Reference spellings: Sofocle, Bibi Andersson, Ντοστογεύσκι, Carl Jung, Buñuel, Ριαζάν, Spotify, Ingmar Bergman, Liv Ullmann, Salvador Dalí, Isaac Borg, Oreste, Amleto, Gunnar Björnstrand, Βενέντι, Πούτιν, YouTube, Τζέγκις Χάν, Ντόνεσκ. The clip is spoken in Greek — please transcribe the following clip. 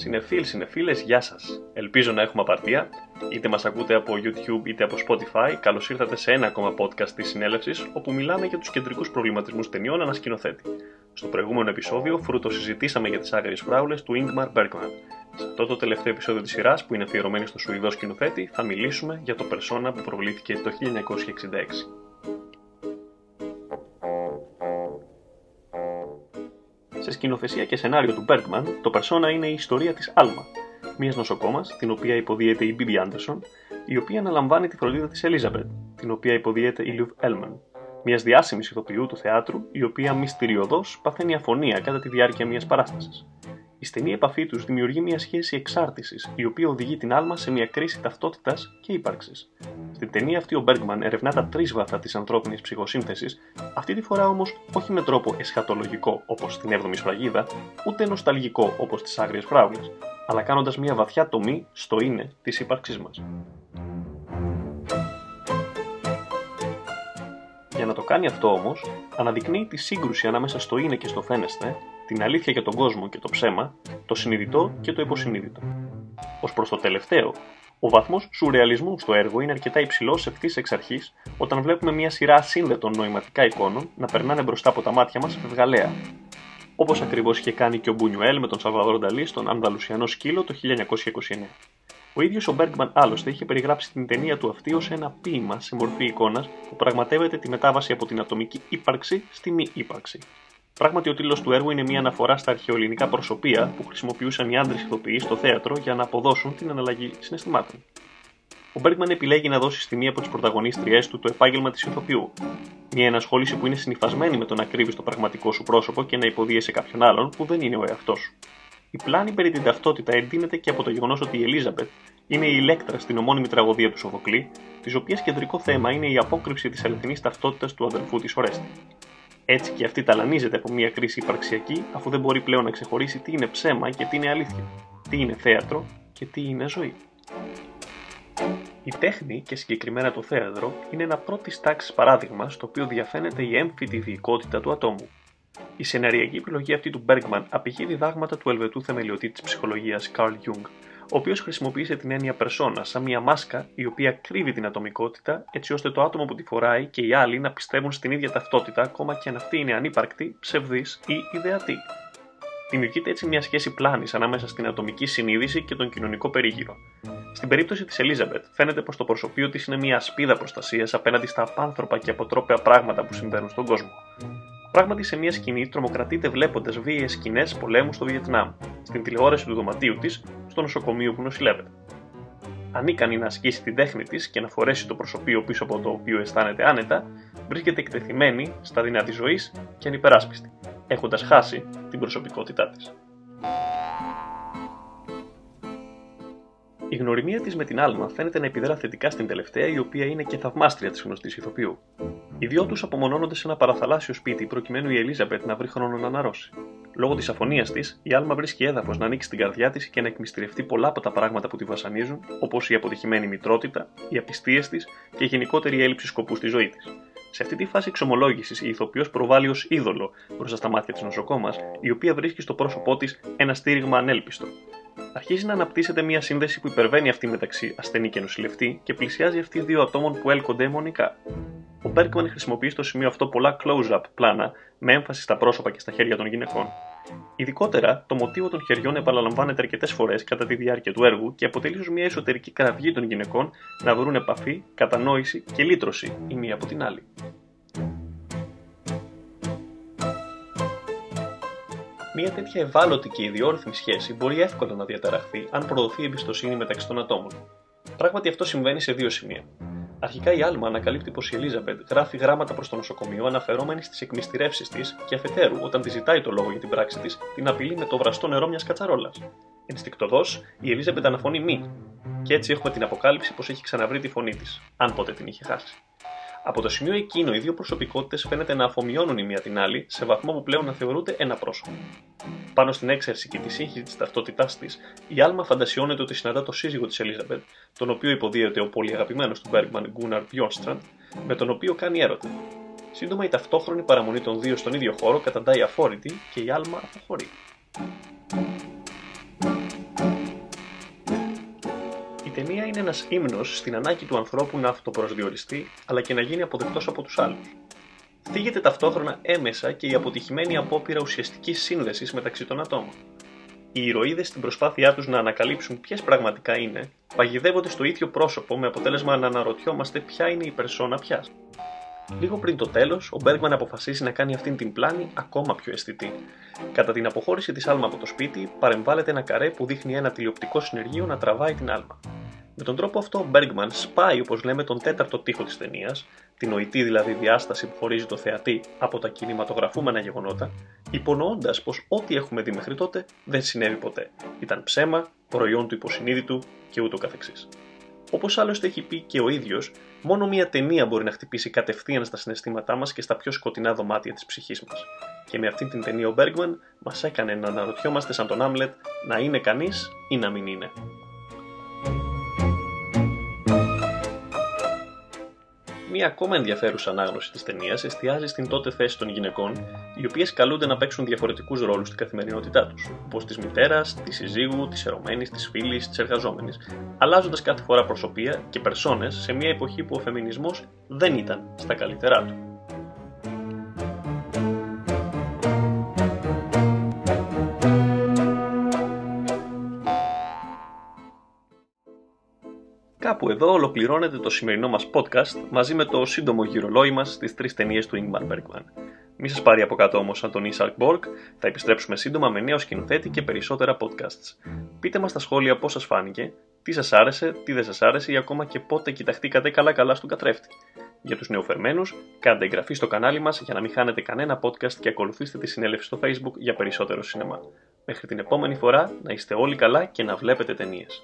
Συνεφίλ, συνεφίλες, γεια σας. Ελπίζω να έχουμε απαρτία. Είτε μας ακούτε από YouTube είτε από Spotify, καλώς ήρθατε σε ένα ακόμα podcast της συνέλευσης, όπου μιλάμε για τους κεντρικούς προβληματισμούς ταινιών ανά σκηνοθέτη. Στο προηγούμενο επεισόδιο φρουτοσυζητήσαμε για τις άγριες φράουλες του Ingmar Bergman. Σε αυτό το τελευταίο επεισόδιο της σειράς, που είναι αφιερωμένο στο Σουηδό σκηνοθέτη, θα μιλήσουμε για το περσόνα που προβλήθηκε το 1966. Σε σκηνοθεσία και σενάριο του Bergman, το Persona είναι η ιστορία της Άλμα, μιας νοσοκόμας, την οποία υποδίεται η Bibi Andersson, η οποία αναλαμβάνει τη φροντίδα της Elizabeth, την οποία υποδίεται η Liv Ullmann, μιας διάσημης ηθοποιού του θεάτρου, η οποία μυστηριωδώς παθαίνει αφωνία κατά τη διάρκεια μιας παράστασης. Η στενή επαφή τους δημιουργεί μια σχέση εξάρτησης, η οποία οδηγεί την Άλμα σε μια κρίση ταυτότητας και ύπαρξης. Στην ταινία αυτή, ο Bergman ερευνά τα τρίσβατα της ανθρώπινης ψυχοσύνθεσης, αυτή τη φορά όμως όχι με τρόπο εσχατολογικό όπως στην 7η σφραγίδα, ούτε νοσταλγικό όπως στις άγριες φράουλες, αλλά κάνοντας μια βαθιά τομή στο είναι της ύπαρξής μας. Για να το κάνει αυτό όμως, αναδεικνύει τη σύγκρουση ανάμεσα στο είναι και στο φαίνεστε, την αλήθεια για τον κόσμο και το ψέμα, το συνειδητό και το υποσυνείδητο. Ως προς το τελευταίο, ο βαθμός σουρεαλισμού στο έργο είναι αρκετά υψηλός ευθύς εξ αρχής, όταν βλέπουμε μια σειρά ασύνδετων νοηματικά εικόνων να περνάνε μπροστά από τα μάτια μας φευγαλαία. Όπως ακριβώς είχε κάνει και ο Buñuel με τον Salvador Dalí στον Ανδαλουσιανό σκύλο το 1929. Ο ίδιος ο Bergman άλλωστε είχε περιγράψει την ταινία του αυτή ως ένα ποίημα σε μορφή εικόνας που πραγματεύεται τη μετάβαση από την ατομική ύπαρξη στη μη ύπαρξη. Πράγματι, ο τίτλος του έργου είναι μια αναφορά στα αρχαιοελληνικά προσωπία που χρησιμοποιούσαν οι άντρες ηθοποιοί στο θέατρο για να αποδώσουν την αναλλαγή συναισθημάτων. Ο Bergman επιλέγει να δώσει στη μία από τις πρωταγωνίστριές του το επάγγελμα της ηθοποιού. Μια ενασχόληση που είναι συνυφασμένη με το να κρύβεις το πραγματικό σου πρόσωπο και να υποδίεσαι κάποιον άλλον που δεν είναι ο εαυτός σου. Η πλάνη περί την ταυτότητα εντείνεται και από το γεγονός ότι η Elizabeth είναι η Ηλέκτρα στην ομώνυμη τραγωδία του Σοφοκλή, της οποίας κεντρικό θέμα είναι η απόκρυψη της αληθινής ταυτότητας του αδελφού της Ορέστη. Έτσι και αυτή ταλανίζεται από μια κρίση υπαρξιακή, αφού δεν μπορεί πλέον να ξεχωρίσει τι είναι ψέμα και τι είναι αλήθεια, τι είναι θέατρο και τι είναι ζωή. Η τέχνη και συγκεκριμένα το θέατρο είναι ένα πρώτης τάξης παράδειγμα στο οποίο διαφαίνεται η έμφυτη διοικότητα του ατόμου. Η σεναριακή επιλογή αυτή του Bergman απηχεί διδάγματα του Ελβετού θεμελιωτή της ψυχολογίας Carl Jung, ο οποίος χρησιμοποίησε την έννοια persona σαν μια μάσκα η οποία κρύβει την ατομικότητα έτσι ώστε το άτομο που τη φοράει και οι άλλοι να πιστεύουν στην ίδια ταυτότητα ακόμα και αν αυτή είναι ανύπαρκτη, ψευδής ή ιδεατή. Δημιουργείται έτσι μια σχέση πλάνης ανάμεσα στην ατομική συνείδηση και τον κοινωνικό περίγυρο. Στην περίπτωση της Elizabeth, φαίνεται πως το προσωπείο της είναι μια ασπίδα προστασίας απέναντι στα απάνθρωπα και αποτρόπαια πράγματα που συμβαίνουν στον κόσμο. Πράγματι, σε μια σκηνή τρομοκρατείται βλέποντας βίαιες σκηνές πολέμου στο Βιετνάμ, στην τηλεόραση του δωματίου της, στο νοσοκομείο που νοσηλεύεται. Ανίκανη να ασκήσει την τέχνη της και να φορέσει το προσωπείο πίσω από το οποίο αισθάνεται άνετα, βρίσκεται εκτεθειμένη στα δεινά της ζωής και ανυπεράσπιστη, έχοντας χάσει την προσωπικότητά της. Η γνωριμία της με την Άλμα φαίνεται να επιδρά θετικά στην τελευταία, η οποία είναι και θαυμάστρια της γνωστής ηθοποιού. Οι δυο τους απομονώνονται σε ένα παραθαλάσσιο σπίτι προκειμένου η Elizabeth να βρει χρόνο να αναρρώσει. Λόγω της αφωνίας της, η Άλμα βρίσκει έδαφος να ανοίξει την καρδιά της και να εκμυστηρευτεί πολλά από τα πράγματα που τη βασανίζουν, όπως η αποτυχημένη μητρότητα, οι απιστίες της και η γενικότερη έλλειψη σκοπού στη ζωή της. Σε αυτή τη φάση εξομολόγησης, η ηθοποιός προβάλλει ως είδωλο μπροστά στα μάτια της νοσοκόμας, η οποία βρίσκει στο πρόσωπό της ένα στήριγμα ανέλπιστο. Αρχίζει να αναπτύσσεται μια σύνδεση που υπερβαίνει αυτή μεταξύ ασθενή και νοσηλευτή και πλησιάζει αυτή δύο ατόμων που έλκονται αιμονικά. Ο Bergman χρησιμοποιεί στο σημείο αυτό πολλά close-up πλάνα με έμφαση στα πρόσωπα και στα χέρια των γυναικών. Ειδικότερα, το μοτίβο των χεριών επαναλαμβάνεται αρκετές φορές κατά τη διάρκεια του έργου και αποτελεί ως μια εσωτερική κραυγή των γυναικών να βρουν επαφή, κατανόηση και λύτρωση η μία από την άλλη. Μια τέτοια ευάλωτη και ιδιόρυθμη σχέση μπορεί εύκολα να διαταραχθεί αν προδοθεί η εμπιστοσύνη μεταξύ των ατόμων. Πράγματι, αυτό συμβαίνει σε δύο σημεία. Αρχικά, η Άλμα ανακαλύπτει πως η Elizabeth γράφει γράμματα προς το νοσοκομείο αναφερόμενη στις εκμυστηρεύσεις της και αφετέρου, όταν τη ζητάει το λόγο για την πράξη της, την απειλεί με το βραστό νερό μιας κατσαρόλας. Ενστικτωδώς, η Elizabeth αναφωνεί μη, και έτσι έχουμε την αποκάλυψη πως έχει ξαναβρει τη φωνή της, αν ποτέ την είχε χάσει. Από το σημείο εκείνο, οι δύο προσωπικότητες φαίνεται να αφομοιώνουν η μία την άλλη σε βαθμό που πλέον να θεωρούνται ένα πρόσωπο. Πάνω στην έξαρση και τη σύγχυση της ταυτότητάς της, η Άλμα φαντασιώνεται ότι συναντά το σύζυγο της Elizabeth, τον οποίο υποδίεται ο πολύ αγαπημένος του Bergman Gunnar Björnstrand, με τον οποίο κάνει έρωτα. Σύντομα, η ταυτόχρονη παραμονή των δύο στον ίδιο χώρο καταντάει αφόρητη και η Άλμα αποχωρεί. ταινία είναι ένας ύμνος στην ανάγκη του ανθρώπου να αυτοπροσδιοριστεί, αλλά και να γίνει αποδεκτός από τους άλλους. Θίγεται ταυτόχρονα έμεσα και η αποτυχημένη απόπειρα ουσιαστικής σύνδεσης μεταξύ των ατόμων. Οι ηρωίδες στην προσπάθειά τους να ανακαλύψουν ποιες πραγματικά είναι, παγιδεύονται στο ίδιο πρόσωπο με αποτέλεσμα να αναρωτιόμαστε ποια είναι η περσόνα ποιας. Λίγο πριν το τέλος, ο Bergman αποφασίζει να κάνει αυτήν την πλάνη ακόμα πιο αισθητή. Κατά την αποχώρηση της Άλμα από το σπίτι, παρεμβάλλεται ένα καρέ που δείχνει ένα τηλεοπτικό συνεργείο να τραβάει την Άλμα. Με τον τρόπο αυτό, ο Bergman σπάει, όπως λέμε, τον τέταρτο τοίχο της ταινίας, την νοητή δηλαδή διάσταση που χωρίζει το θεατή από τα κινηματογραφούμενα γεγονότα, υπονοώντας πως ό,τι έχουμε δει μέχρι τότε δεν συνέβη ποτέ. Ήταν ψέμα, προϊόν του υποσυνείδητου και ούτω καθεξής. Όπως άλλωστε έχει πει και ο ίδιος, μόνο μία ταινία μπορεί να χτυπήσει κατευθείαν στα συναισθήματά μας και στα πιο σκοτεινά δωμάτια της ψυχής μας. Και με αυτήν την ταινία ο Bergman μας έκανε να αναρωτιόμαστε σαν τον Άμλετ να είναι κανείς ή να μην είναι. Μία ακόμα ενδιαφέρουσα ανάγνωση της ταινίας εστιάζει στην τότε θέση των γυναικών, οι οποίες καλούνται να παίξουν διαφορετικούς ρόλους στην καθημερινότητά τους, όπως της μητέρας, της συζύγου, της ερωμένης, της φίλης, της εργαζόμενης, αλλάζοντας κάθε φορά προσωπία και περσόνες σε μια εποχή που ο φεμινισμός δεν ήταν στα καλύτερά του. Κάπου εδώ ολοκληρώνεται το σημερινό μας podcast μαζί με το σύντομο γυρολόι μας στις 3 ταινίες του Ingmar Bergman. Μη σας πάρει από κάτω όμως σαν τον Isaac Borg, θα επιστρέψουμε σύντομα με νέο σκηνοθέτη και περισσότερα podcasts. Πείτε μας στα σχόλια πώς σας φάνηκε, τι σας άρεσε, τι δεν σας άρεσε ή ακόμα και πότε κοιταχτήκατε καλά-καλά στον καθρέφτη. Για τους νεοφερμένους, κάντε εγγραφή στο κανάλι μας για να μην χάνετε κανένα podcast και ακολουθήστε τη συνέλευση στο Facebook για περισσότερο σινεμά. Μέχρι την επόμενη φορά να είστε όλοι καλά και να βλέπετε ταινίες.